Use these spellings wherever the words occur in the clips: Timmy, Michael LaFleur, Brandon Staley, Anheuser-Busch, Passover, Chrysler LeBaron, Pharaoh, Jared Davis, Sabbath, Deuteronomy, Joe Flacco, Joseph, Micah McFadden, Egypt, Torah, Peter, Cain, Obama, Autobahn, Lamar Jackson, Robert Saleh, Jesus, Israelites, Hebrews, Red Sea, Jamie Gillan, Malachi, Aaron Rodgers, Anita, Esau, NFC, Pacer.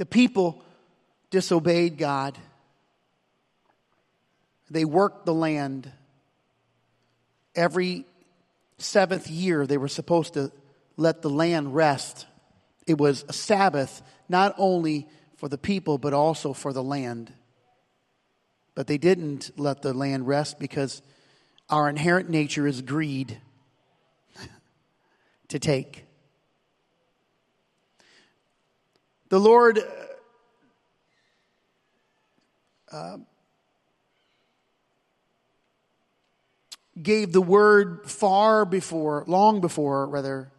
The people disobeyed God. They worked the land. Every seventh year, they were supposed to let the land rest. It was a Sabbath, not only for the people, but also for the land. But they didn't let the land rest because our inherent nature is greed to take. The Lord gave the word long before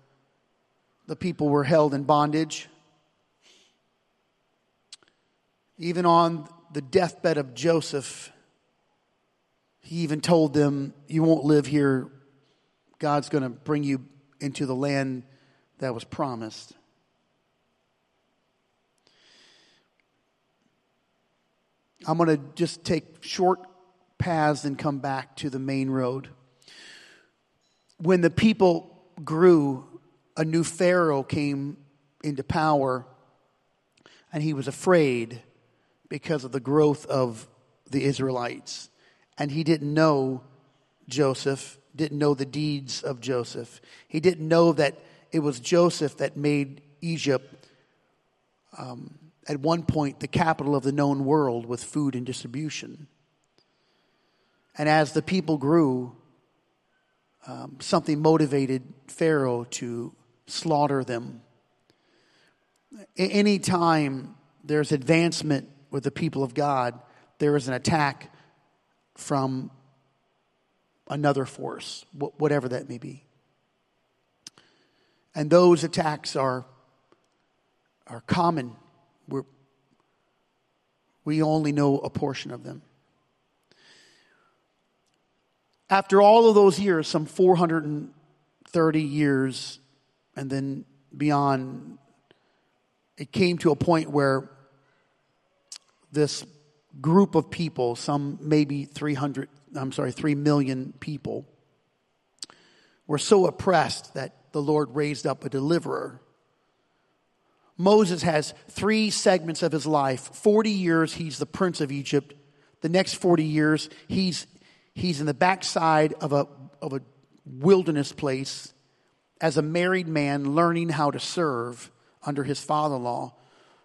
the people were held in bondage. Even on the deathbed of Joseph, he even told them, you won't live here. God's going to bring you into the land that was promised. I'm going to just take short paths and come back to the main road. When the people grew, a new Pharaoh came into power, and he was afraid because of the growth of the Israelites. And he didn't know Joseph, didn't know the deeds of Joseph. He didn't know that it was Joseph that made Egypt at one point the capital of the known world with food and distribution. And as the people grew, something motivated Pharaoh to slaughter them. Any time there's advancement with the people of God, there is an attack from another force, whatever that may be. And those attacks are common. We only know a portion of them. After all of those years, some 430 years and then beyond, it came to a point where this group of people, some maybe 3 million people, were so oppressed that the Lord raised up a deliverer. Moses has 3 segments of his life. 40 years, he's the prince of Egypt. The next 40 years, he's in the backside of a wilderness place as a married man learning how to serve under his father-in-law,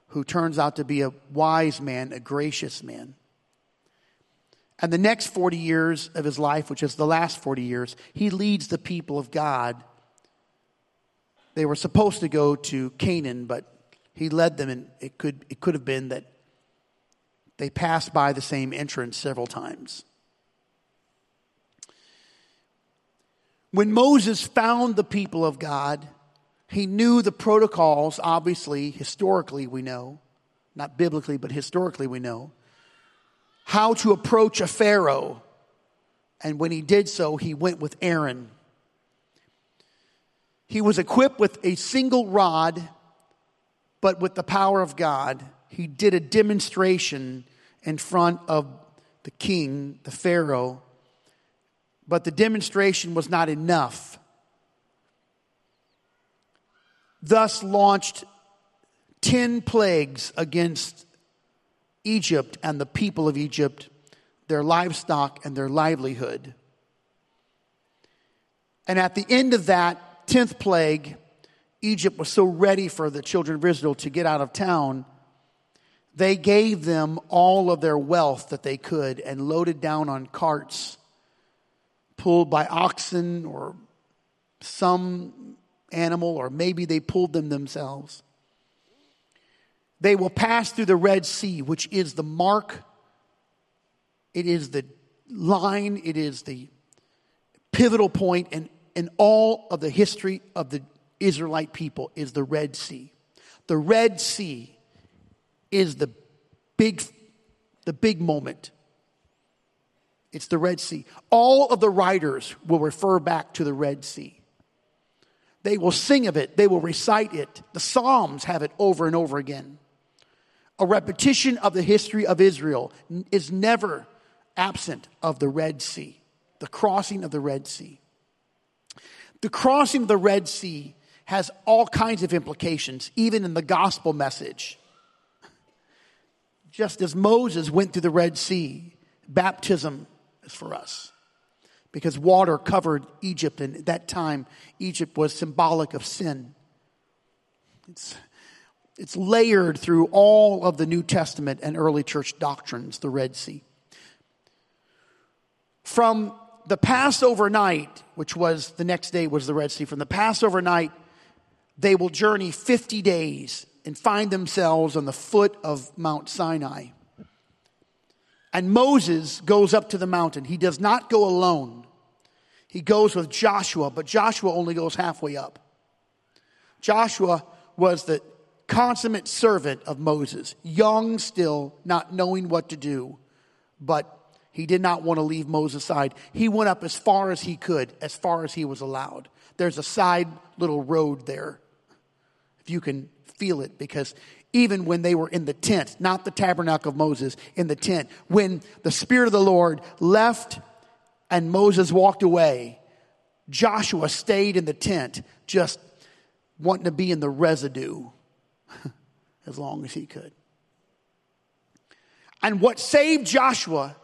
who turns out to be a wise man, a gracious man. And the next 40 years of his life, which is the last 40 years, he leads the people of God. They were supposed to go to Canaan, but he led them, and it could have been that they passed by the same entrance several times. When Moses found the people of God, he knew the protocols, obviously, historically we know, not biblically, but historically we know, how to approach a Pharaoh. And when he did so, he went with Aaron. He was equipped with a single rod, but with the power of God, he did a demonstration in front of the king, the Pharaoh. But the demonstration was not enough. Thus launched 10 plagues against Egypt and the people of Egypt, their livestock and their livelihood. And at the end of that 10th plague, Egypt was so ready for the children of Israel to get out of town, they gave them all of their wealth that they could and loaded down on carts pulled by oxen or some animal, or maybe they pulled them themselves. They will pass through the Red Sea, which is the mark. It is the line. It is the pivotal point in all of the history of the Israelite people is the Red Sea. The Red Sea is the big moment. It's the Red Sea. All of the writers will refer back to the Red Sea. They will sing of it. They will recite it. The Psalms have it over and over again. A repetition of the history of Israel is never absent of the Red Sea, the crossing of the Red Sea. The crossing of the Red Sea has all kinds of implications, even in the gospel message. Just as Moses went through the Red Sea, baptism is for us. Because water covered Egypt, and at that time, Egypt was symbolic of sin. It's layered through all of the New Testament and early church doctrines, the Red Sea. From the Passover night, which was the next day was the Red Sea, from the Passover night, they will journey 50 days and find themselves on the foot of Mount Sinai. And Moses goes up to the mountain. He does not go alone. He goes with Joshua, but Joshua only goes halfway up. Joshua was the consummate servant of Moses, young still, not knowing what to do, but he did not want to leave Moses' side. He went up as far as he could, as far as he was allowed. There's a side little road there, if you can feel it, because even when they were in the tent, not the tabernacle of Moses, in the tent, when the Spirit of the Lord left and Moses walked away, Joshua stayed in the tent, just wanting to be in the residue as long as he could. And what saved Joshua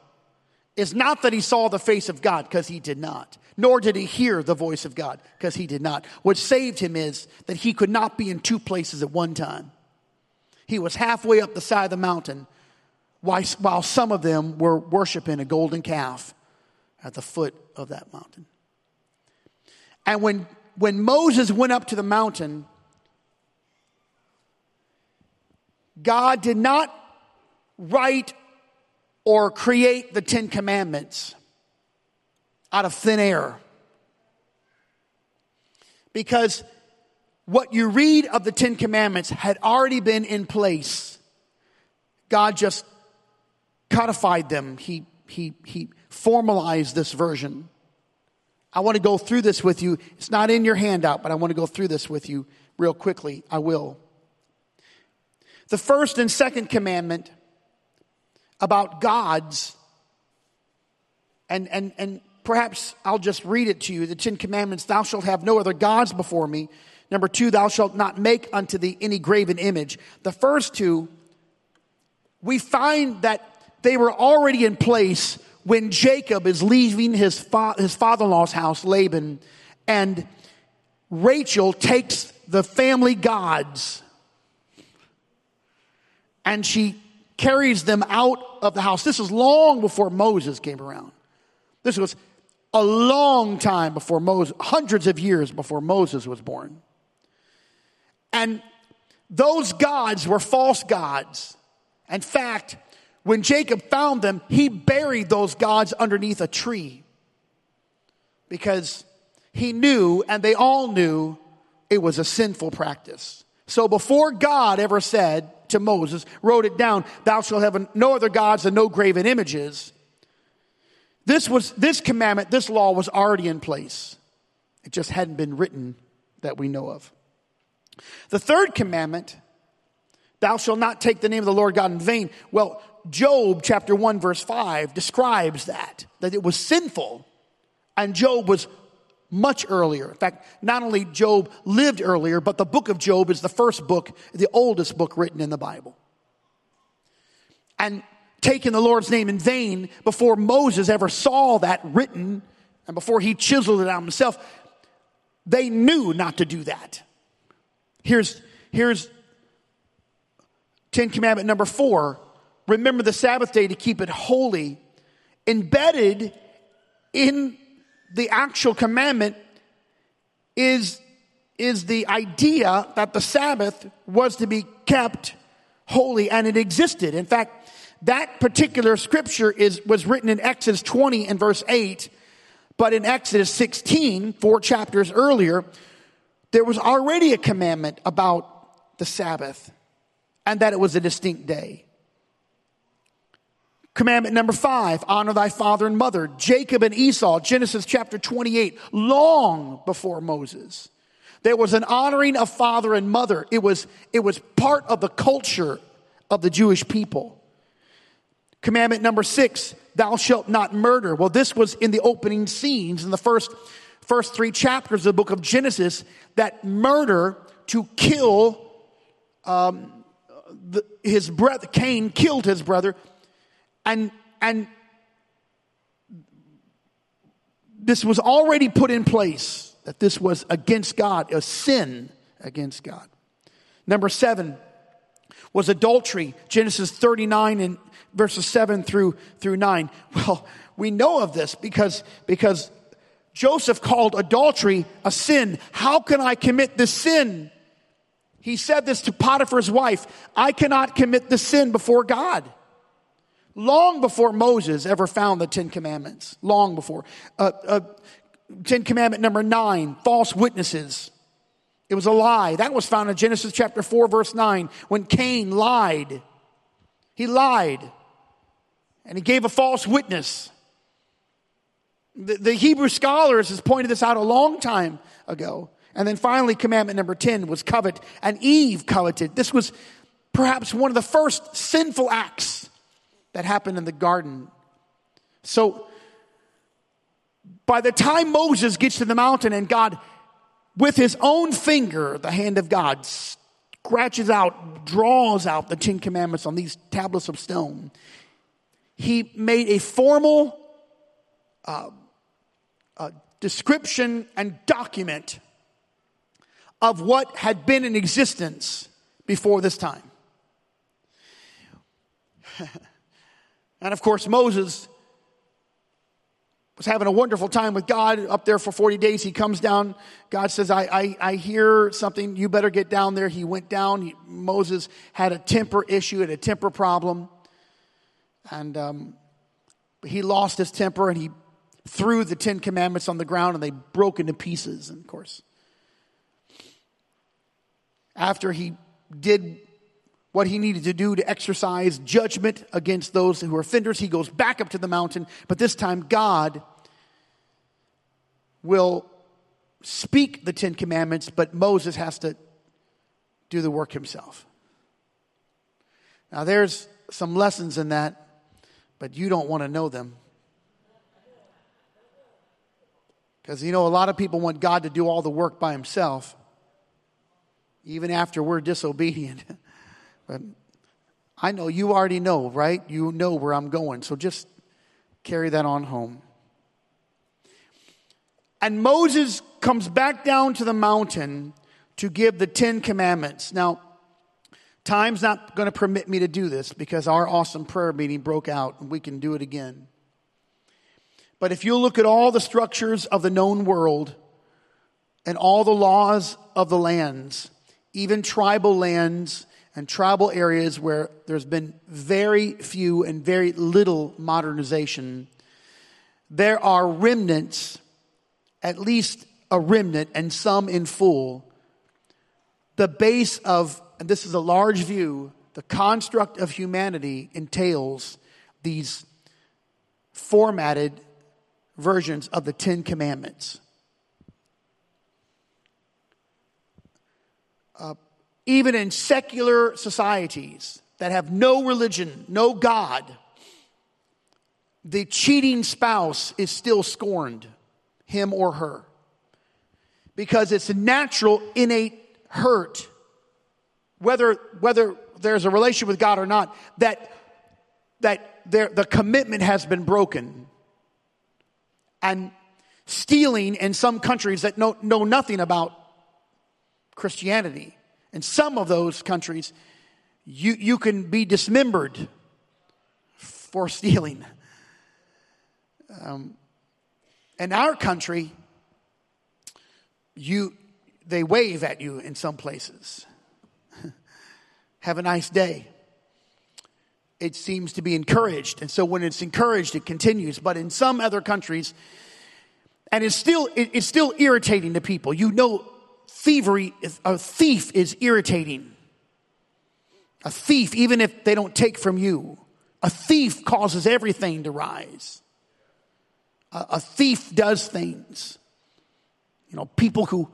is not that he saw the face of God, because he did not. Nor did he hear the voice of God, because he did not. What saved him is that he could not be in two places at one time. He was halfway up the side of the mountain while some of them were worshiping a golden calf at the foot of that mountain. And when Moses went up to the mountain, God did not write or create the Ten Commandments out of thin air. Because what you read of the Ten Commandments had already been in place. God just codified them. He formalized this version. I want to go through this with you. It's not in your handout, but I want to go through this with you real quickly. I will. The first and second commandment about gods, and perhaps I'll just read it to you. The Ten Commandments: thou shalt have no other gods before me. Number two, thou shalt not make unto thee any graven image. The first two, we find that they were already in place when Jacob is leaving his father-in-law's house, Laban, and Rachel takes the family gods and she carries them out of the house. This was long before Moses came around. This was a long time before Moses, hundreds of years before Moses was born. And those gods were false gods. In fact, when Jacob found them, he buried those gods underneath a tree, because he knew, and they all knew, it was a sinful practice. So before God ever said to Moses, wrote it down, thou shalt have no other gods and no graven images, this commandment, this law was already in place. It just hadn't been written that we know of. The third commandment, thou shalt not take the name of the Lord God in vain. Well, Job chapter 1 verse 5 describes that it was sinful. And Job was much earlier. In fact, not only Job lived earlier, but the book of Job is the first book, the oldest book written in the Bible. And taking the Lord's name in vain, before Moses ever saw that written, and before he chiseled it out himself, they knew not to do that. Here's Ten Commandment number 4. Remember the Sabbath day to keep it holy. Embedded in the actual commandment is the idea that the Sabbath was to be kept holy, and it existed. In fact, that particular scripture was written in Exodus 20 and verse 8, but in Exodus 16, 4 chapters earlier, there was already a commandment about the Sabbath and that it was a distinct day. Commandment number 5, honor thy father and mother. Jacob and Esau, Genesis chapter 28, long before Moses. There was an honoring of father and mother. It was part of the culture of the Jewish people. Commandment number 6, thou shalt not murder. Well, this was in the opening scenes in the first 3 chapters of the book of Genesis, that murder, to kill his brother, Cain, killed his brother, and this was already put in place, that this was against God, a sin against God. Number 7 was adultery, Genesis 39 and verses 7 through 9. Well, we know of this because Joseph called adultery a sin. How can I commit this sin? He said this to Potiphar's wife. I cannot commit this sin before God. Long before Moses ever found the Ten Commandments. Long before. Ten Commandment number 9, false witnesses. It was a lie. That was found in Genesis chapter 4, verse 9, when Cain lied. He lied. And he gave a false witness. The Hebrew scholars has pointed this out a long time ago. And then finally, commandment number 10 was covet. And Eve coveted. This was perhaps one of the first sinful acts that happened in the garden. So, by the time Moses gets to the mountain and God, with his own finger, the hand of God, scratches out, draws out the Ten Commandments on these tablets of stone, he made a formal description and document of what had been in existence before this time. And of course, Moses was having a wonderful time with God up there for 40 days. He comes down. God says, I hear something. You better get down there. He went down. Moses had a temper issue, had a temper problem. And he lost his temper and he threw the Ten Commandments on the ground and they broke into pieces. And of course, after he did what he needed to do to exercise judgment against those who are offenders, he goes back up to the mountain. But this time God will speak the Ten Commandments, but Moses has to do the work himself. Now there's some lessons in that, but you don't want to know them. Because you know, a lot of people want God to do all the work by himself, even after we're disobedient. But I know you already know, right? You know where I'm going. So just carry that on home. And Moses comes back down to the mountain to give the Ten Commandments. Now, time's not going to permit me to do this because our awesome prayer meeting broke out and we can do it again. But if you look at all the structures of the known world and all the laws of the lands, even tribal lands, and tribal areas where there's been very few and very little modernization, there are remnants, at least a remnant, and some in full. The base of, and this is a large view, the construct of humanity entails these formatted versions of the Ten Commandments. Even in secular societies that have no religion, no God, the cheating spouse is still scorned, him or her. Because it's a natural, innate hurt, whether there's a relationship with God or not, that the commitment has been broken. And stealing in some countries that know nothing about Christianity, in some of those countries, you can be dismembered for stealing. In our country, they wave at you in some places. Have a nice day. It seems to be encouraged. And so when it's encouraged, it continues. But in some other countries, and it's still irritating to people. You know, a thief is irritating. A thief, even if they don't take from you, a thief causes everything to rise. A thief does things. You know, people who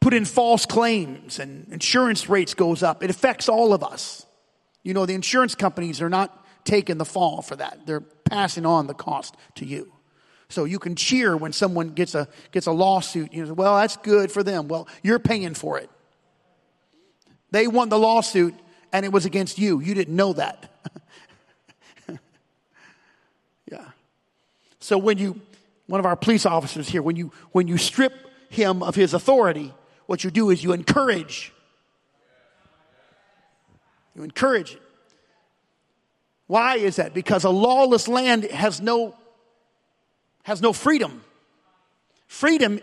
put in false claims and insurance rates goes up. It affects all of us. You know, the insurance companies are not taking the fall for that. They're passing on the cost to you. So you can cheer when someone gets a lawsuit. You know, well, that's good for them. Well, you're paying for it. They won the lawsuit, and it was against you. You didn't know that. Yeah. So when you, one of our police officers here, when you strip him of his authority, what you do is you encourage. You encourage it. Why is that? Because a lawless land has no freedom. Freedom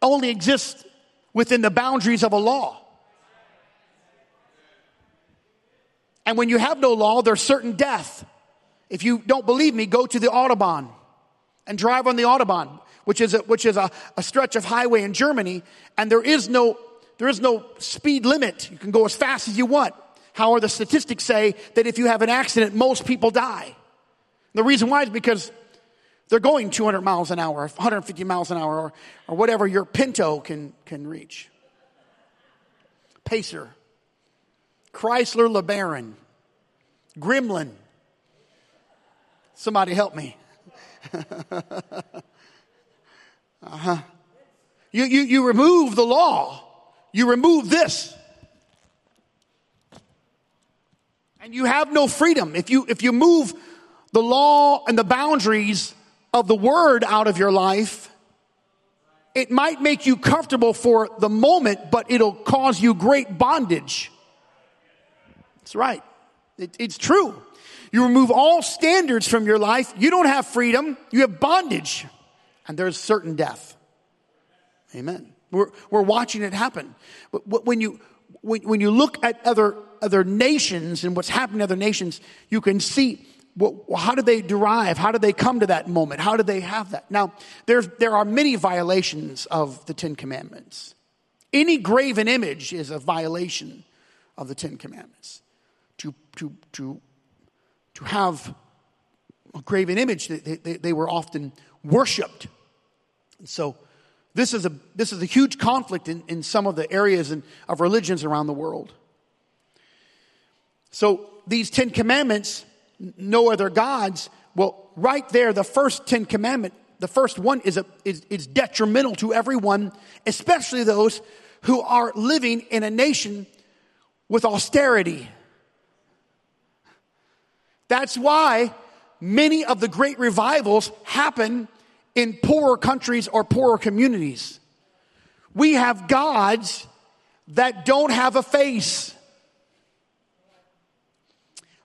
only exists within the boundaries of a law. And when you have no law, there's certain death. If you don't believe me, go to the Autobahn and drive on the Autobahn, which is a stretch of highway in Germany, and there is no speed limit. You can go as fast as you want. However, the statistics say that if you have an accident, most people die. And the reason why is because they're going 200 miles an hour, 150 miles an hour, or whatever your Pinto can reach. Pacer, Chrysler LeBaron, Gremlin. Somebody help me. Uh-huh. You remove the law. You remove this. And you have no freedom. If you move the law and the boundaries of the word out of your life, it might make you comfortable for the moment, but it'll cause you great bondage. That's right. It's true. You remove all standards from your life. You don't have freedom. You have bondage. And there's certain death. Amen. We're watching it happen. But when you look at other nations and what's happening to other nations, you can see how do they derive? How do they come to that moment? How do they have that? Now, there are many violations of the Ten Commandments. Any graven image is a violation of the Ten Commandments. To have a graven image, they were often worshipped. And so this is a huge conflict in some of the areas of religions around the world. So these 10 commandments, no other gods, well, right there, the first 10 commandment, the first one is detrimental to everyone, especially those who are living in a nation with austerity. That's why many of the great revivals happen in poorer countries or poorer communities. We have gods that don't have a face,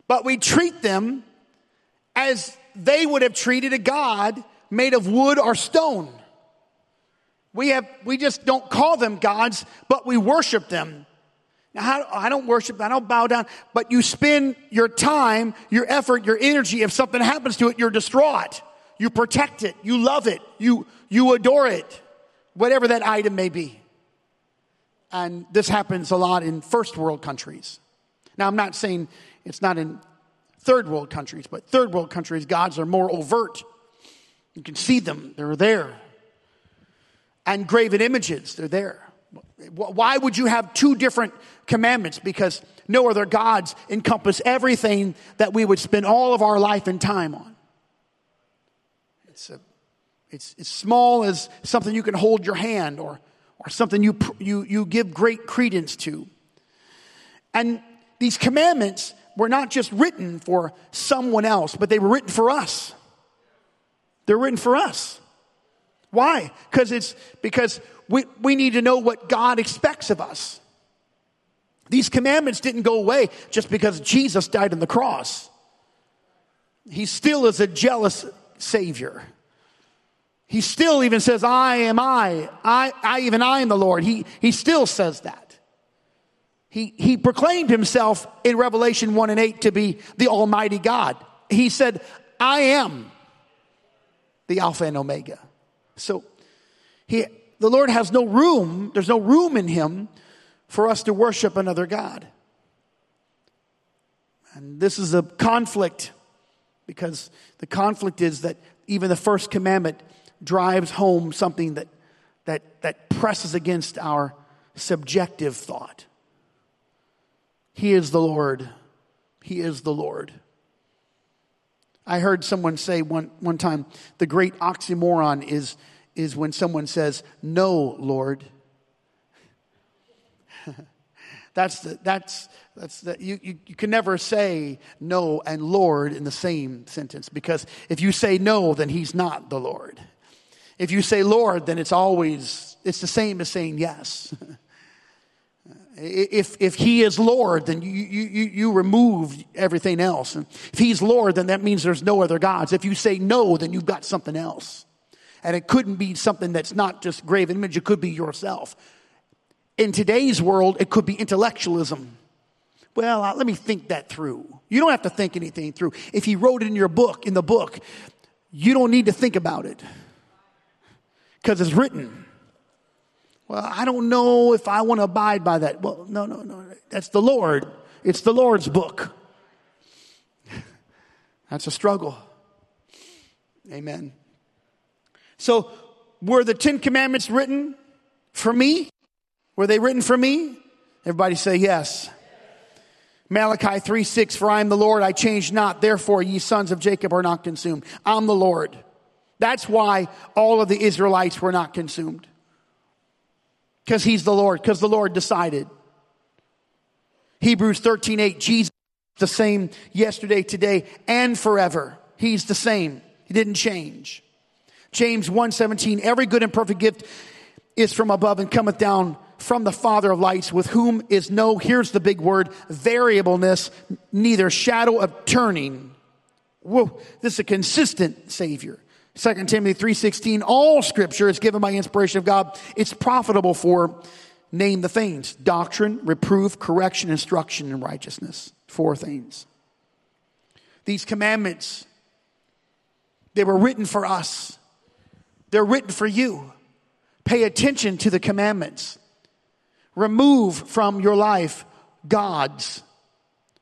but we treat them as they would have treated a god made of wood or stone. We just don't call them gods, but we worship them. Now, I don't worship, I don't bow down, but you spend your time, your effort, your energy. If something happens to it, you're distraught. You protect it. You love it. You adore it, whatever that item may be. And this happens a lot in first world countries. Now, I'm not saying it's not in third world countries, but third world countries, gods are more overt. You can see them. They're there. And graven images, they're there. Why would you have two different commandments? Because no other gods encompass everything that we would spend all of our life and time on. It's as small as something you can hold your hand or something you give great credence to. And these commandments were not just written for someone else, but they were written for us. They're written for us. Why? Because we need to know what God expects of us. These commandments didn't go away just because Jesus died on the cross. He still is a jealous Savior. He still even says, I am the Lord. He still says that. He proclaimed himself in Revelation 1:8 to be the Almighty God. He said, I am the Alpha and Omega. So the Lord has no room, there's no room in him for us to worship another God. And this is a conflict, because the conflict is that even the first commandment drives home something that presses against our subjective thought. He is the Lord. He is the Lord. I heard someone say one time, the great oxymoron is when someone says, no, Lord. You can never say no and Lord in the same sentence, because if you say no, then he's not the Lord. If you say Lord, then it's the same as saying yes. If he is Lord, then you remove everything else. And if he's Lord, then that means there's no other gods. If you say no, then you've got something else. And it couldn't be something that's not just graven image. It could be yourself. In today's world, it could be intellectualism. Well, let me think that through. You don't have to think anything through. If he wrote it in your book, you don't need to think about it because it's written. Well, I don't know if I want to abide by that. Well, no. That's the Lord. It's the Lord's book. That's a struggle. Amen. So were the Ten Commandments written for me? Were they written for me? Everybody say yes. Malachi 3:6, for I am the Lord, I change not. Therefore, ye sons of Jacob are not consumed. I'm the Lord. That's why all of the Israelites were not consumed. Because he's the Lord. Because the Lord decided. Hebrews 13:8, Jesus is the same yesterday, today, and forever. He's the same. He didn't change. James 1:17, every good and perfect gift is from above and cometh down from the Father of lights, with whom is no, here's the big word, variableness, neither shadow of turning. Whoa, this is a consistent Savior. 2 Timothy 3:16, all scripture is given by inspiration of God. It's profitable for, name the things, doctrine, reproof, correction, instruction, and righteousness. 4 things. These commandments, they were written for us. They're written for you. Pay attention to the commandments. Remove from your life gods.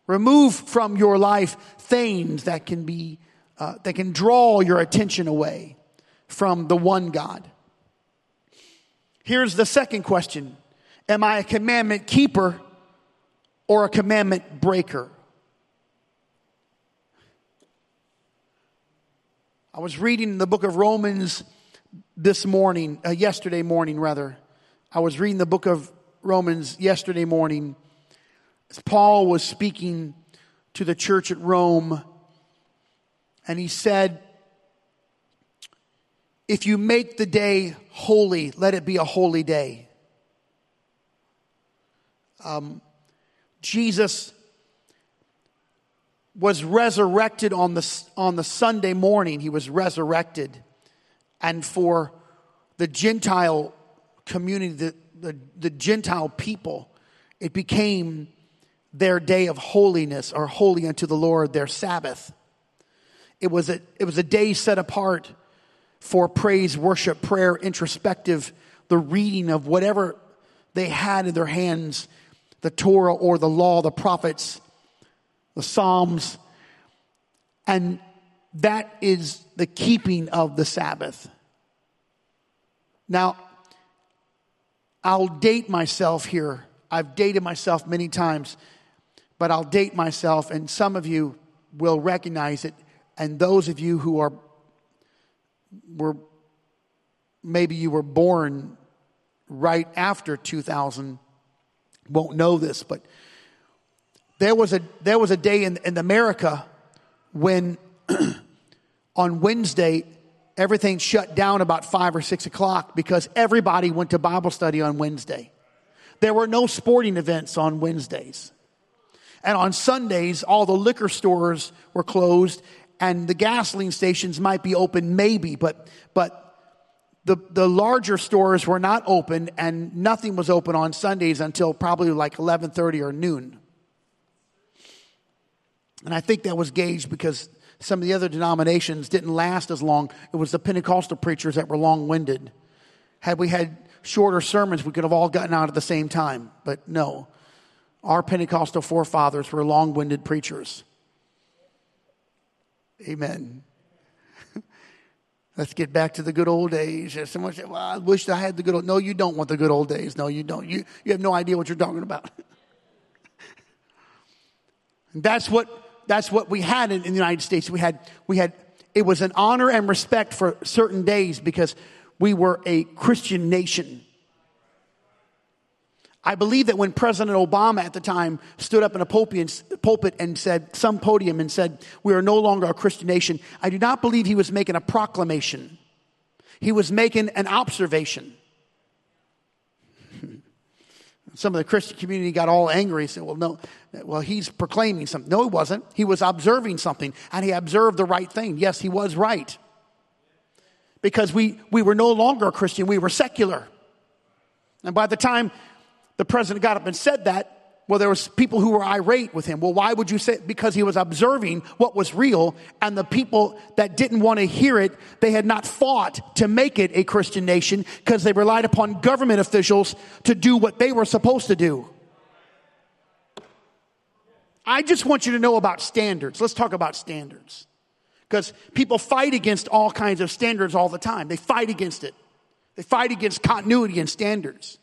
Remove from your life things that can be that can draw your attention away from the one God. Here's the second question. Am I a commandment keeper or a commandment breaker? I was reading the book of Romans yesterday morning. As Paul was speaking to the church at Rome, and he said, if you make the day holy, let it be a holy day. Jesus was resurrected on the Sunday morning. He was resurrected. And for the Gentile community, the Gentile people, it became their day of holiness, or holy unto the Lord, their Sabbath. It was a day set apart for praise, worship, prayer, introspective, the reading of whatever they had in their hands, the Torah or the law, the prophets, the Psalms, and that is the keeping of the Sabbath. Now, I'll date myself here. I've dated myself many times, but I'll date myself, and some of you will recognize it. And those of you who maybe you were born right after 2000 won't know this, but there was a day in America when on Wednesday, everything shut down about 5 or 6 o'clock because everybody went to Bible study on Wednesday. There were no sporting events on Wednesdays. And on Sundays, all the liquor stores were closed and the gasoline stations might be open maybe, but the larger stores were not open, and nothing was open on Sundays until probably like 11:30 or noon. And I think that was gauged because some of the other denominations didn't last as long. It was the Pentecostal preachers that were long-winded. Had we had shorter sermons, we could have all gotten out at the same time. But no, our Pentecostal forefathers were long-winded preachers. Amen. Let's get back to the good old days. Someone said, well, I wish I had the good old... No, you don't want the good old days. No, you don't. You have no idea what you're talking about. That's what we had in the United States. We had it was an honor and respect for certain days because we were a Christian nation. I believe that when President Obama at the time stood up in a pulpit and said, some podium and said, we are no longer a Christian nation, I do not believe he was making a proclamation. He was making an observation. Some of the Christian community got all angry and said, well, no, well, he's proclaiming something. No, he wasn't. He was observing something, and he observed the right thing. Yes, he was right. Because we were no longer a Christian. We were secular. And by the time the president got up and said that, well, there was people who were irate with him. Well, why would you say it? Because he was observing what was real, and the people that didn't want to hear it, they had not fought to make it a Christian nation because they relied upon government officials to do what they were supposed to do. I just want you to know about standards. Let's talk about standards. Because people fight against all kinds of standards all the time. They fight against it. They fight against continuity and standards.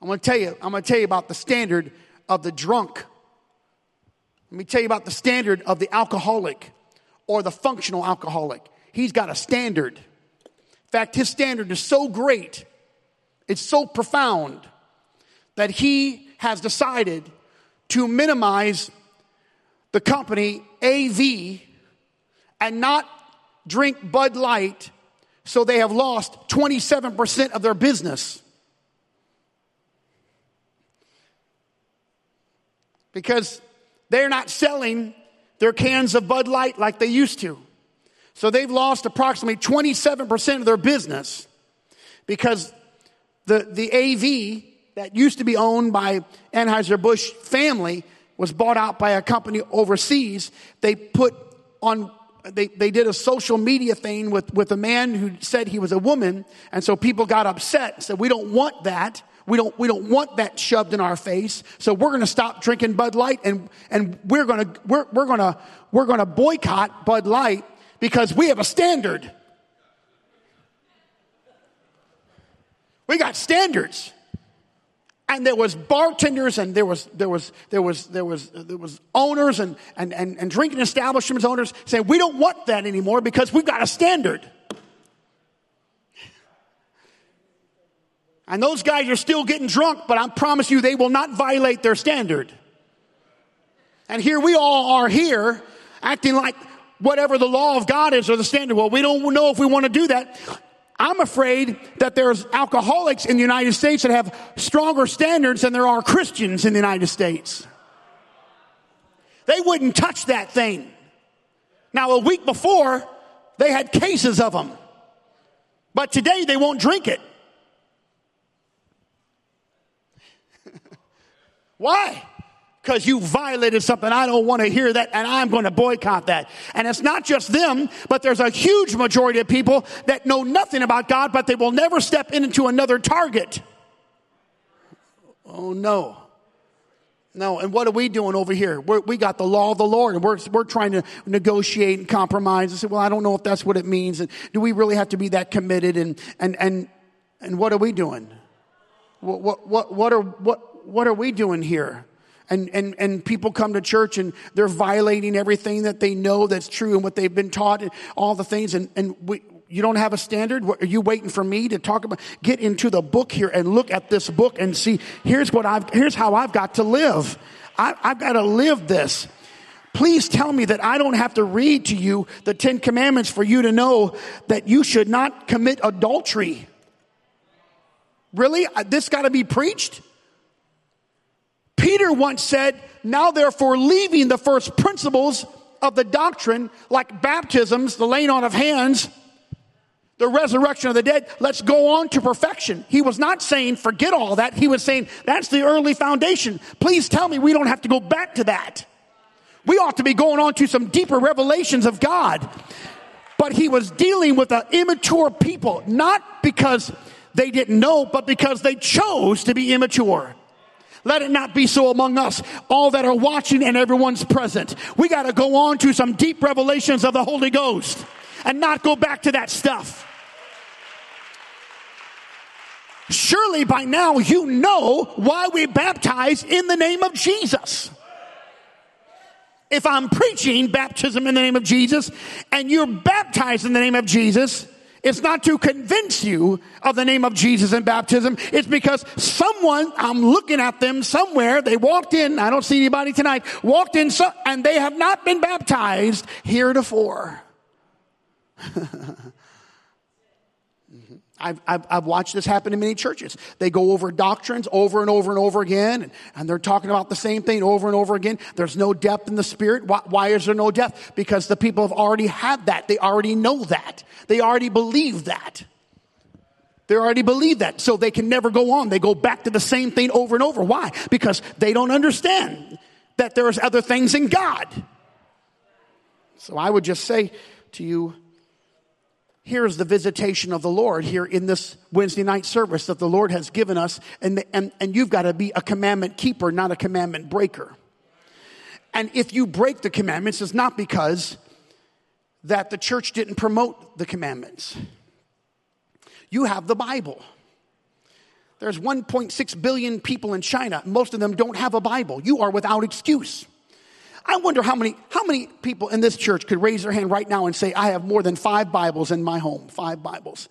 I'm going to tell you about the standard of the drunk. Let me tell you about the standard of the alcoholic or the functional alcoholic. He's got a standard. In fact, his standard is so great, it's so profound, that he has decided to minimize the company AV and not drink Bud Light, so they have lost 27% of their business. Because they're not selling their cans of Bud Light like they used to. So they've lost approximately 27% of their business because the AV that used to be owned by Anheuser-Busch family was bought out by a company overseas. They put on... They did a social media thing with a man who said he was a woman, and so people got upset and said, we don't want that. We don't want that shoved in our face. So we're gonna stop drinking Bud Light and we're gonna boycott Bud Light because we have a standard. We got standards. And there was bartenders, and there was owners and drinking establishments owners saying, we don't want that anymore because we've got a standard. And those guys are still getting drunk, but I promise you they will not violate their standard. And here we all are here acting like whatever the law of God is or the standard. Well, we don't know if we want to do that. I'm afraid that there's alcoholics in the United States that have stronger standards than there are Christians in the United States. They wouldn't touch that thing. Now, a week before, they had cases of them. But today, they won't drink it. Why? Because you violated something. I don't want to hear that, and I'm going to boycott that. And it's not just them, but there's a huge majority of people that know nothing about God, but they will never step into another Target. Oh, no. No, and what are we doing over here? We got the law of the Lord, and we're trying to negotiate and compromise and say, well, I don't know if that's what it means. And do we really have to be that committed? And what are we doing? What are we doing here? And people come to church and they're violating everything that they know that's true and what they've been taught and all the things. You don't have a standard? What, are you waiting for me to talk about? Get into the book here and look at this book and see, here's how I've got to live. I've got to live this. Please tell me that I don't have to read to you the Ten Commandments for you to know that you should not commit adultery. Really? This got to be preached? Peter once said, now therefore leaving the first principles of the doctrine, like baptisms, the laying on of hands, the resurrection of the dead, let's go on to perfection. He was not saying forget all that. He was saying that's the early foundation. Please tell me we don't have to go back to that. We ought to be going on to some deeper revelations of God. But he was dealing with an immature people, not because they didn't know, but because they chose to be immature. Let it not be so among us, all that are watching and everyone's present. We got to go on to some deep revelations of the Holy Ghost and not go back to that stuff. Surely by now you know why we baptize in the name of Jesus. If I'm preaching baptism in the name of Jesus and you're baptized in the name of Jesus It's not to convince you of the name of Jesus and baptism. It's because someone, I'm looking at them somewhere, they walked in, I don't see anybody tonight, walked in, and they have not been baptized heretofore. I've watched this happen in many churches. They go over doctrines over and over and over again, and they're talking about the same thing over and over again. There's no depth in the Spirit. Why is there no depth? Because the people have already had that. They already know that. They already believe that. So they can never go on. They go back to the same thing over and over. Why? Because they don't understand that there's other things in God. So I would just say to you, here's the visitation of the Lord here in this Wednesday night service that the Lord has given us. And you've got to be a commandment keeper, not a commandment breaker. And if you break the commandments, it's not because that the church didn't promote the commandments. You have the Bible. There's 1.6 billion people in China. Most of them don't have a Bible. You are without excuse. I wonder how many people in this church could raise their hand right now and say, I have more than 5 Bibles in my home, 5 Bibles.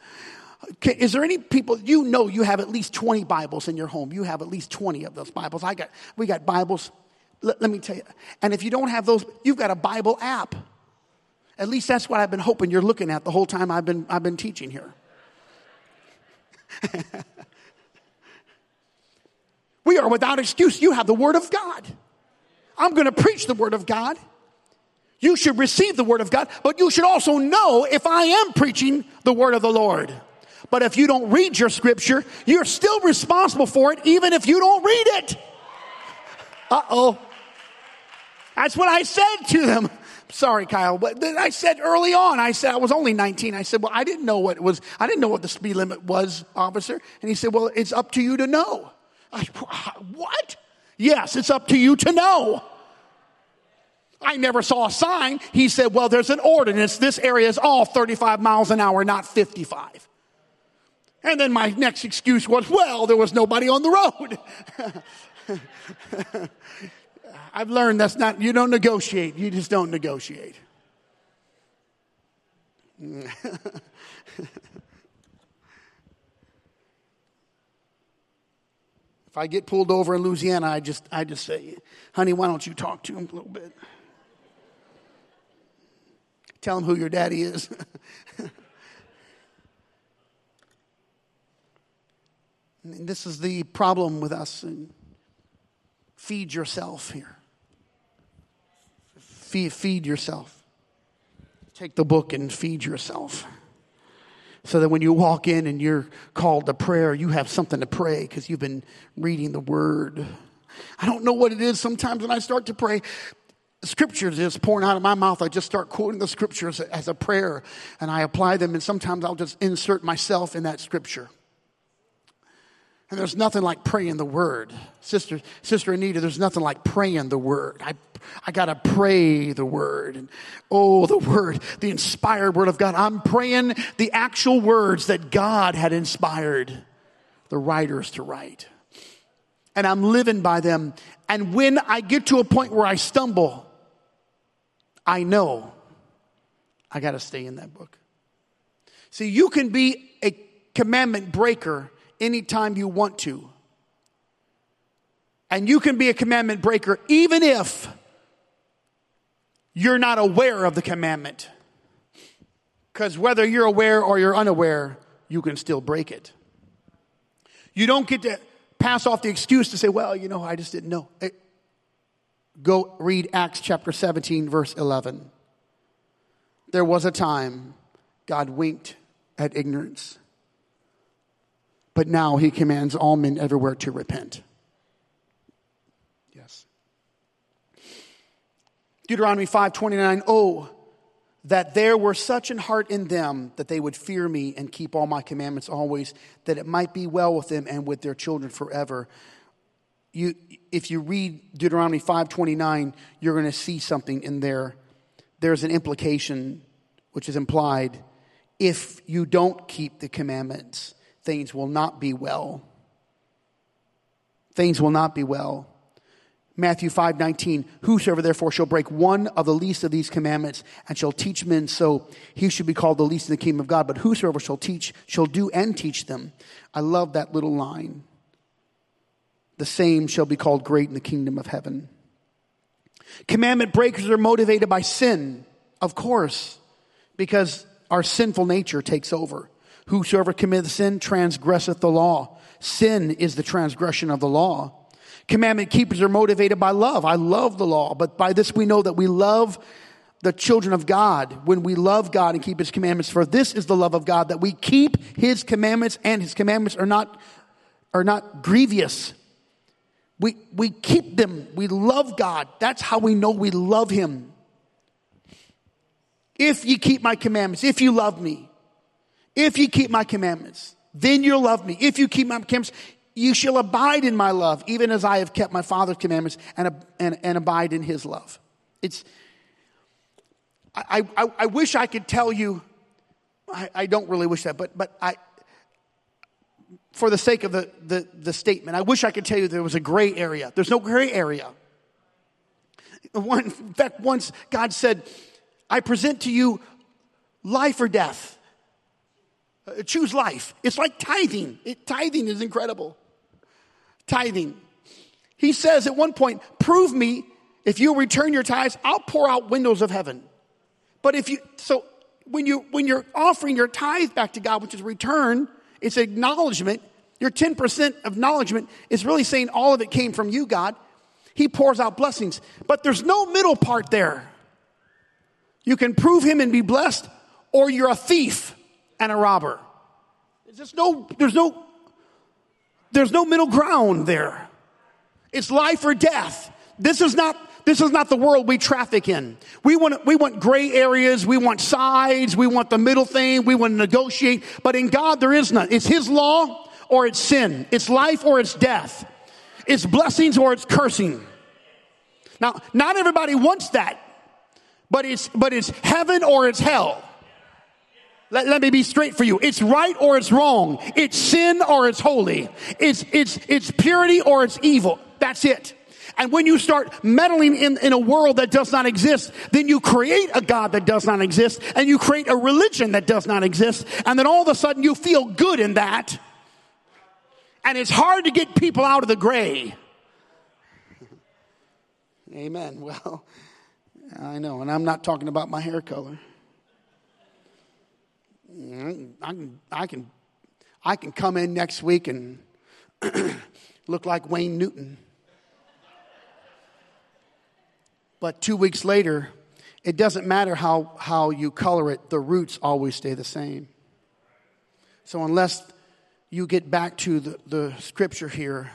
Is there any people, you know you have at least 20 Bibles in your home. You have at least 20 of those Bibles. We got Bibles. Let me tell you. And if you don't have those, you've got a Bible app. At least that's what I've been hoping you're looking at the whole time I've been teaching here. We are without excuse. You have the Word of God. I'm going to preach the Word of God. You should receive the Word of God, but you should also know if I am preaching the Word of the Lord. But if you don't read your scripture, you're still responsible for it, even if you don't read it. Uh-oh. That's what I said to them. Sorry, Kyle, but I said early on, I was only 19. I said, well, I didn't know what it was. I didn't know what the speed limit was, officer. And he said, well, it's up to you to know. What? Yes, it's up to you to know. I never saw a sign. He said, well, there's an ordinance. This area is all 35 miles an hour, not 55. And then my next excuse was, well, there was nobody on the road. I've learned that's not, you don't negotiate. You just don't negotiate. If I get pulled over in Louisiana, I just say, honey, why don't you talk to him a little bit? Tell him who your daddy is. This is the problem with us. Feed yourself here. Feed yourself. Take the book and feed yourself. So that when you walk in and you're called to prayer, you have something to pray because you've been reading the Word. I don't know what it is sometimes when I start to pray. Scriptures just pouring out of my mouth. I just start quoting the scriptures as a prayer and I apply them, and sometimes I'll just insert myself in that scripture. And there's nothing like praying the Word. Sister Anita, there's nothing like praying the Word. I got to pray the Word. And oh, the Word, the inspired Word of God. I'm praying the actual words that God had inspired the writers to write. And I'm living by them. And when I get to a point where I stumble, I know I got to stay in that book. See, you can be a commandment breaker anytime you want to. And you can be a commandment breaker even if you're not aware of the commandment. Because whether you're aware or you're unaware, you can still break it. You don't get to pass off the excuse to say, well, you know, I just didn't know. Go read Acts chapter 17, verse 11. There was a time God winked at ignorance. But now he commands all men everywhere to repent. Yes. Deuteronomy 5:29. Oh, that there were such an heart in them that they would fear me and keep all my commandments always, that it might be well with them and with their children forever. If you read Deuteronomy 5:29, you're going to see something in there. There's an implication which is implied. If you don't keep the commandments, things will not be well. Matthew 5:19, whosoever therefore shall break one of the least of these commandments and shall teach men so, he should be called the least in the kingdom of God. But whosoever shall teach, shall do and teach them. I love that little line. The same shall be called great in the kingdom of heaven. Commandment breakers are motivated by sin, of course, because our sinful nature takes over. Whosoever committeth sin transgresseth the law. Sin is the transgression of the law. Commandment keepers are motivated by love. I love the law, but by this we know that we love the children of God when we love God and keep his commandments. For this is the love of God, that we keep his commandments, and his commandments are not grievous. We keep them. We love God. That's how we know we love him. If ye keep my commandments, if you love me, if ye keep my commandments, then you'll love me. If you keep my commandments, you shall abide in my love, even as I have kept my Father's commandments and abide in his love. I wish I could tell you, I don't really wish that, but for the sake of the statement, I wish I could tell you there was a gray area. There's no gray area. In fact, once God said, I present to you life or death. Choose life. It's like tithing. Tithing is incredible. Tithing. He says at one point, prove me, if you return your tithes, I'll pour out windows of heaven. But if you, so when you're offering your tithe back to God, which is return, it's acknowledgement. Your 10% acknowledgement is really saying all of it came from you, God. He pours out blessings. But there's no middle part there. You can prove him and be blessed, or you're a thief and a robber. There's no middle ground there. It's life or death. This is not the world we traffic in. We want gray areas. We want sides. We want the middle thing. We want to negotiate. But in God, there is none. It's his law or it's sin. It's life or it's death. It's blessings or it's cursing. Now, not everybody wants that, but it's heaven or it's hell. Let me be straight for you. It's right or it's wrong. It's sin or it's holy. It's purity or it's evil. That's it. And when you start meddling in a world that does not exist, then you create a God that does not exist, and you create a religion that does not exist, and then all of a sudden you feel good in that. And it's hard to get people out of the gray. Amen. Well, I know, and I'm not talking about my hair color. I can come in next week and look like Wayne Newton. But 2 weeks later, it doesn't matter how you color it, the roots always stay the same. So unless you get back to the scripture here,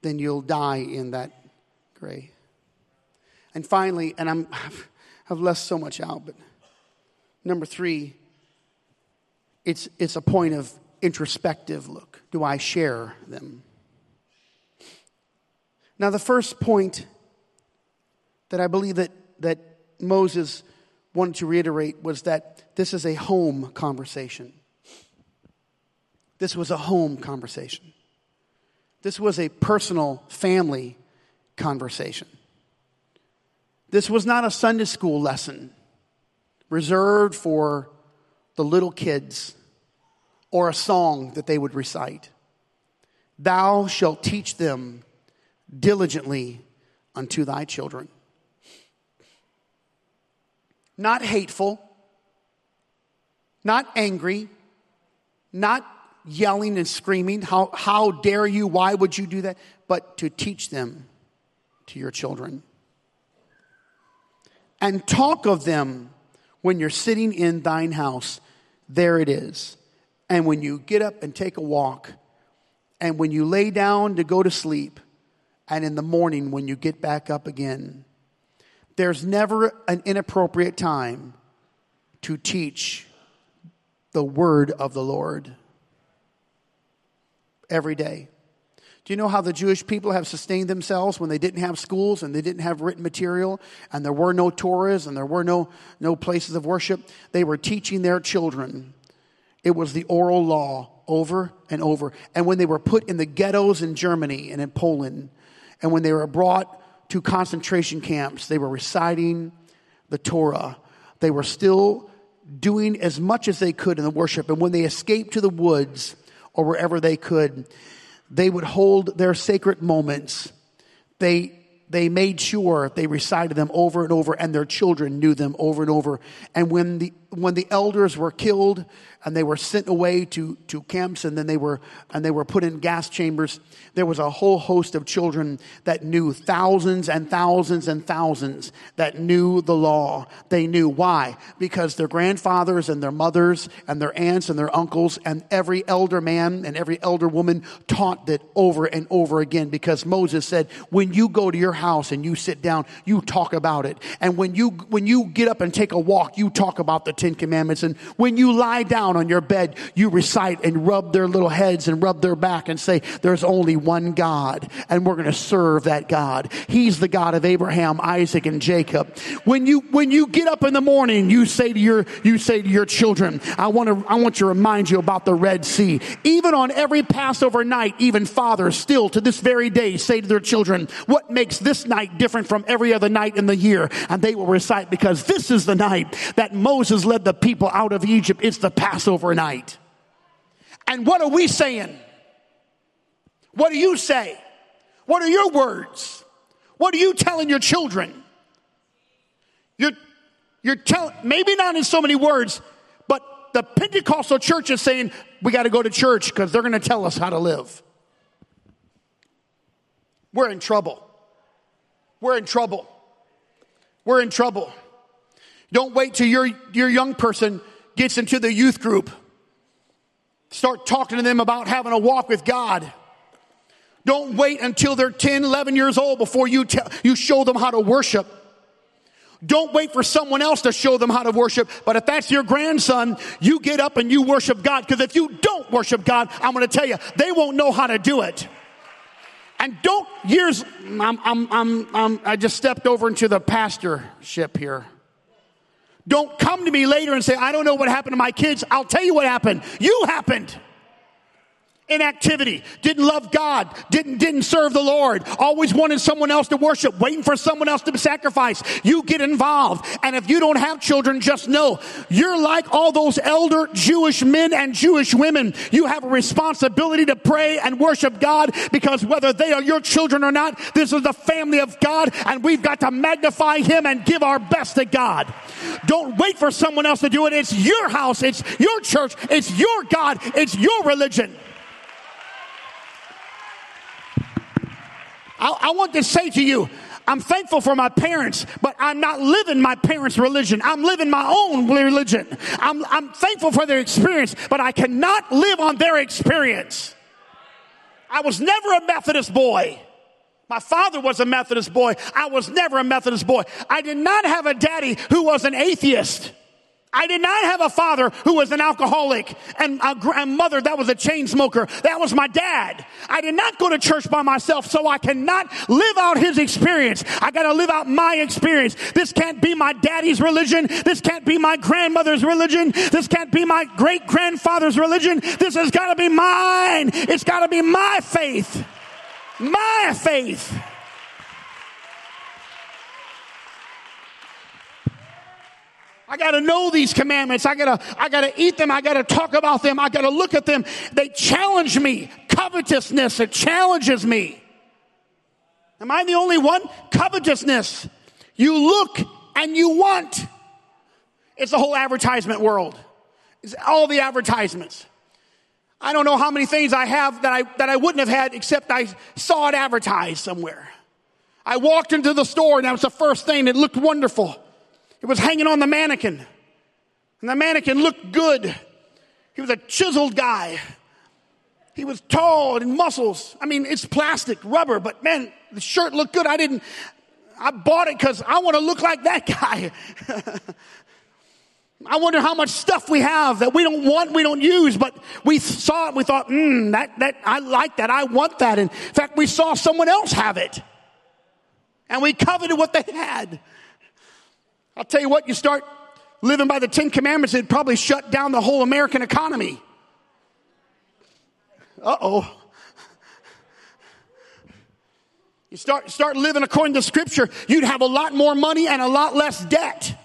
then you'll die in that gray. And finally, and I've left so much out, but number 3, it's a point of introspective look. Do I share them? Now, the first point that I believe that Moses wanted to reiterate was that this is a home conversation. This was a home conversation. This was a personal family conversation. This was not a Sunday school lesson reserved for the little kids or a song that they would recite. Thou shalt teach them diligently unto thy children. Not hateful, not angry, not yelling and screaming, how dare you, why would you do that? But to teach them to your children. And talk of them when you're sitting in thine house. There it is. And when you get up and take a walk. And when you lay down to go to sleep. And in the morning when you get back up again. There's never an inappropriate time to teach the word of the Lord. Every day. Do you know how the Jewish people have sustained themselves when they didn't have schools and they didn't have written material and there were no Torahs and there were no places of worship? They were teaching their children It was the oral law over and over. And when they were put in the ghettos in Germany and in Poland, and when they were brought to concentration camps, they were reciting the Torah. They were still doing as much as they could in the worship. And when they escaped to the woods or wherever they could, they would hold their sacred moments. They made sure they recited them over and over, and their children knew them over and over. And when the elders were killed and they were sent away to camps, and then they were put in gas chambers, there was a whole host of children that knew, thousands and thousands and thousands that knew the law. They knew why? Because their grandfathers and their mothers and their aunts and their uncles and every elder man and every elder woman taught it over and over again, because Moses said, when you go to your house and you sit down, you talk about it. And when you get up and take a walk, you talk about the 10 Commandments. And when you lie down on your bed, you recite and rub their little heads and rub their back and say, there's only one God, and we're going to serve that God. He's the God of Abraham, Isaac, and Jacob. When you get up in the morning, you say to your children, I want to remind you about the Red Sea. Even on every Passover night, even fathers still to this very day say to their children, what makes this night different from every other night in the year? And they will recite, because this is the night that Moses led the people out of Egypt. It's the Passover night. And what are we saying? What do you say? What are your words? What are you telling your children? You're telling, maybe not in so many words, but the Pentecostal church is saying, we got to go to church because they're going to tell us how to live. We're in trouble. We're in trouble. We're in trouble. Don't wait till your young person gets into the youth group. Start talking to them about having a walk with God. Don't wait until they're 10, 11 years old before you show them how to worship. Don't wait for someone else to show them how to worship. But if that's your grandson, you get up and you worship God. Because if you don't worship God, I'm going to tell you, they won't know how to do it. And don't years, I just stepped over into the pastorship here. Don't come to me later and say, I don't know what happened to my kids. I'll tell you what happened. You happened. Inactivity. Didn't love God. Didn't serve the Lord. Always wanted someone else to worship. Waiting for someone else to sacrifice. You get involved. And if you don't have children, just know, you're like all those elder Jewish men and Jewish women. You have a responsibility to pray and worship God, because whether they are your children or not, this is the family of God, and we've got to magnify Him and give our best to God. Don't wait for someone else to do it. It's your house. It's your church. It's your God. It's your religion. I want to say to you, I'm thankful for my parents, but I'm not living my parents' religion. I'm living my own religion. I'm thankful for their experience, but I cannot live on their experience. I was never a Methodist boy. My father was a Methodist boy. I was never a Methodist boy. I did not have a daddy who was an atheist. I did not have a father who was an alcoholic and a grandmother that was a chain smoker. That was my dad. I did not go to church by myself, so I cannot live out his experience. I got to live out my experience. This can't be my daddy's religion. This can't be my grandmother's religion. This can't be my great-grandfather's religion. This has got to be mine. It's got to be my faith. My faith. I got to know these commandments. I gotta eat them. I got to talk about them. I got to look at them. They challenge me. Covetousness, it challenges me. Am I the only one? Covetousness. You look and you want. It's the whole advertisement world. It's all the advertisements. I don't know how many things I have that I wouldn't have had except I saw it advertised somewhere. I walked into the store and that was the first thing. It looked wonderful. It was hanging on the mannequin, and the mannequin looked good. He was a chiseled guy. He was tall and muscles. I mean, it's plastic, rubber, but man, the shirt looked good. I bought it because I want to look like that guy. I wonder how much stuff we have that we don't want, we don't use, but we saw it, we thought, that I like that, I want that. And in fact, we saw someone else have it, and we coveted what they had. I'll tell you what, you start living by the Ten Commandments, it'd probably shut down the whole American economy. Uh-oh. You start living according to Scripture, you'd have a lot more money and a lot less debt.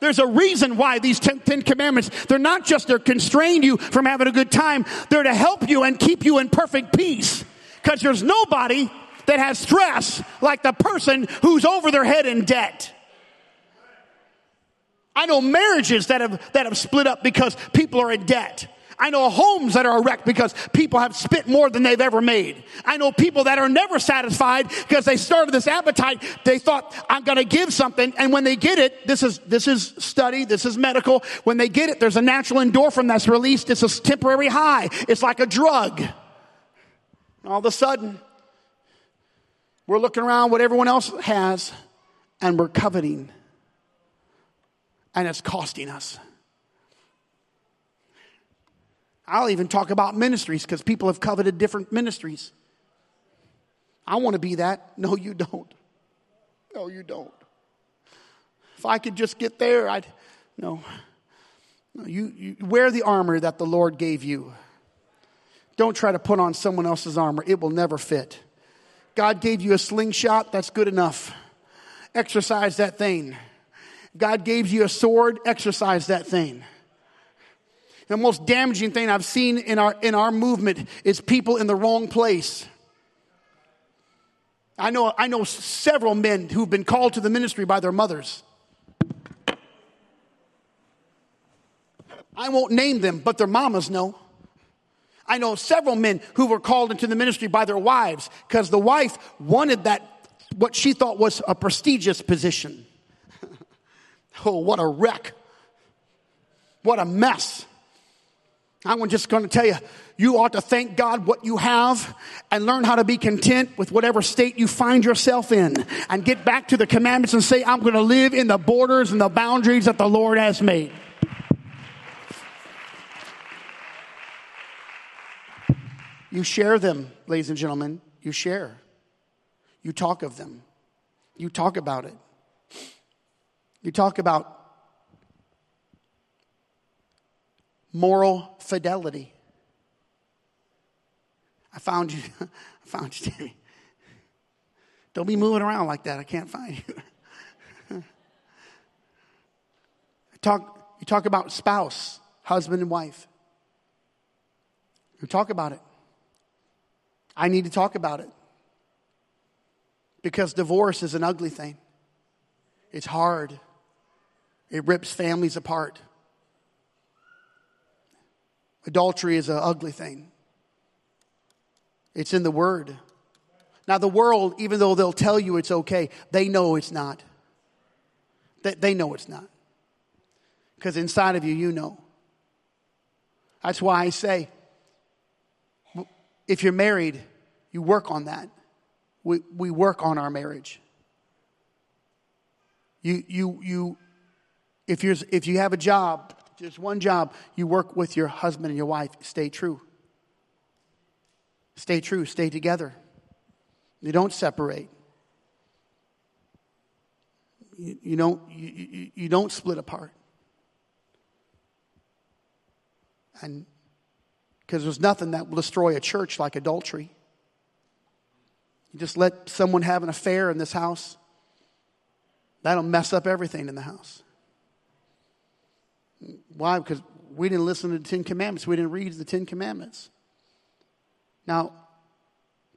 There's a reason why these Ten Commandments, they're not just to constrain you from having a good time. They're to help you and keep you in perfect peace. Because there's nobody that has stress like the person who's over their head in debt. I know marriages that have split up because people are in debt. I know homes that are wrecked because people have spent more than they've ever made. I know people that are never satisfied because they started this appetite. They thought, I'm going to give something. And when they get it, this is study. This is medical. When they get it, there's a natural endorphin that's released. It's a temporary high. It's like a drug. All of a sudden, we're looking around what everyone else has and we're coveting. And it's costing us. I'll even talk about ministries because people have coveted different ministries. I want to be that. No, you don't. No, you don't. If I could just get there, I'd... No. No, you wear the armor that the Lord gave you. Don't try to put on someone else's armor. It will never fit. God gave you a slingshot. That's good enough. Exercise that thing. God gave you a sword. Exercise that thing. The most damaging thing I've seen in our movement is people in the wrong place. I know several men who've been called to the ministry by their mothers. I won't name them, but their mamas know. I know several men who were called into the ministry by their wives because the wife wanted that, what she thought was a prestigious position. Oh, what a wreck. What a mess. I'm just going to tell you, you ought to thank God what you have and learn how to be content with whatever state you find yourself in and get back to the commandments and say, I'm going to live in the borders and the boundaries that the Lord has made. You share them, ladies and gentlemen. You share. You talk of them. You talk about it. You talk about moral fidelity. I found you, Timmy. Don't be moving around like that. I can't find you. You talk about spouse, husband and wife. You talk about it. I need to talk about it. Because divorce is an ugly thing. It's hard. It rips families apart. Adultery is an ugly thing. It's in the Word. Now the world, even though they'll tell you it's okay, they know it's not. They know it's not. Because inside of you, you know. That's why I say, if you're married, you work on that. We work on our marriage. If you have a job, just one job, you work with your husband and your wife. Stay true. Stay true. Stay together. You don't separate. You don't split apart. And because there's nothing that will destroy a church like adultery. You just let someone have an affair in this house. That'll mess up everything in the house. Why? Because we didn't listen to the Ten Commandments. We didn't read the Ten Commandments. Now,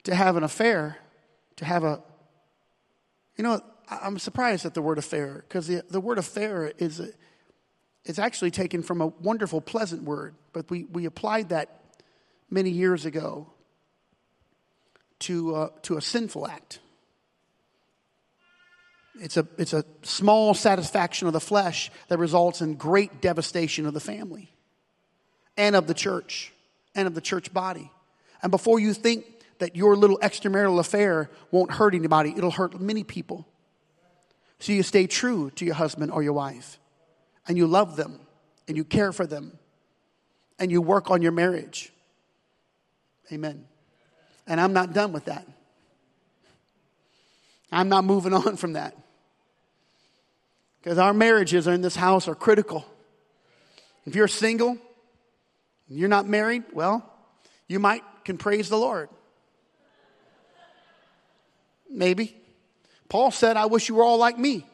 to have an affair, I'm surprised at the word affair because the word affair is actually taken from a wonderful, pleasant word. But we applied that many years ago to a sinful act. It's a small satisfaction of the flesh that results in great devastation of the family and of the church and of the church body. And before you think that your little extramarital affair won't hurt anybody, it'll hurt many people. So you stay true to your husband or your wife and you love them and you care for them and you work on your marriage. Amen. And I'm not done with that. I'm not moving on from that. Because our marriages in this house are critical. If you're single, and you're not married, well, you might can praise the Lord. Maybe. Paul said, I wish you were all like me.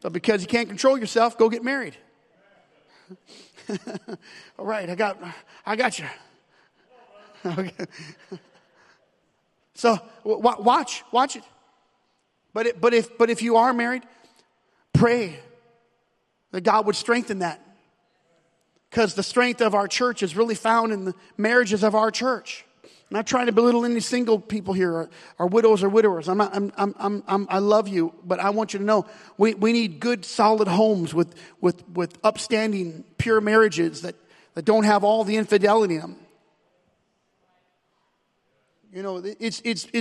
But because you can't control yourself, go get married. All right, I got you. Okay. So watch it. But if you are married, pray that God would strengthen that. Because the strength of our church is really found in the marriages of our church. I'm not trying to belittle any single people here, or widows or widowers. I love you, but I want you to know we need good, solid homes with upstanding, pure marriages that don't have all the infidelity in them. You know, it's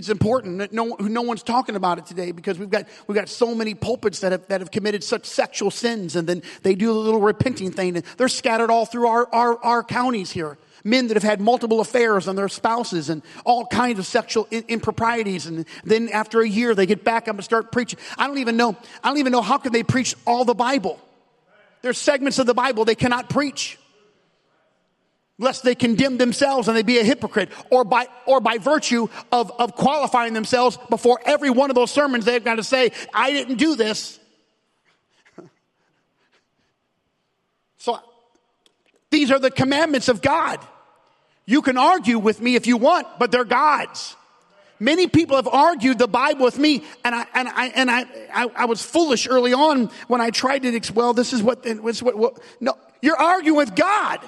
important that no one's talking about it today, because we've got so many pulpits that have committed such sexual sins, and then they do a little repenting thing, and they're scattered all through our counties here. Men that have had multiple affairs on their spouses and all kinds of sexual improprieties. And then after a year, they get back up and start preaching. I don't even know how can they preach all the Bible. There's segments of the Bible they cannot preach. Lest they condemn themselves and they be a hypocrite. Or by virtue of qualifying themselves before every one of those sermons, they've got to say, I didn't do this. So these are the commandments of God. You can argue with me if you want, but they're God's. Many people have argued the Bible with me, and I was foolish early on when I tried to explain. Well, no, you're arguing with God.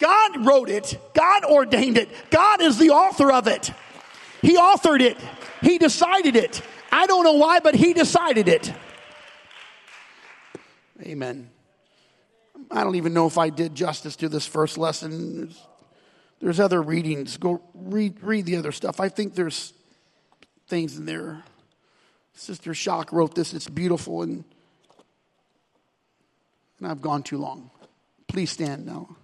God wrote it. God ordained it. God is the author of it. He authored it. He decided it. I don't know why, but he decided it. Amen. I don't even know if I did justice to this first lesson. There's other readings. Go read the other stuff. I think there's things in there. Sister Shock wrote this. It's beautiful, and I've gone too long. Please stand now.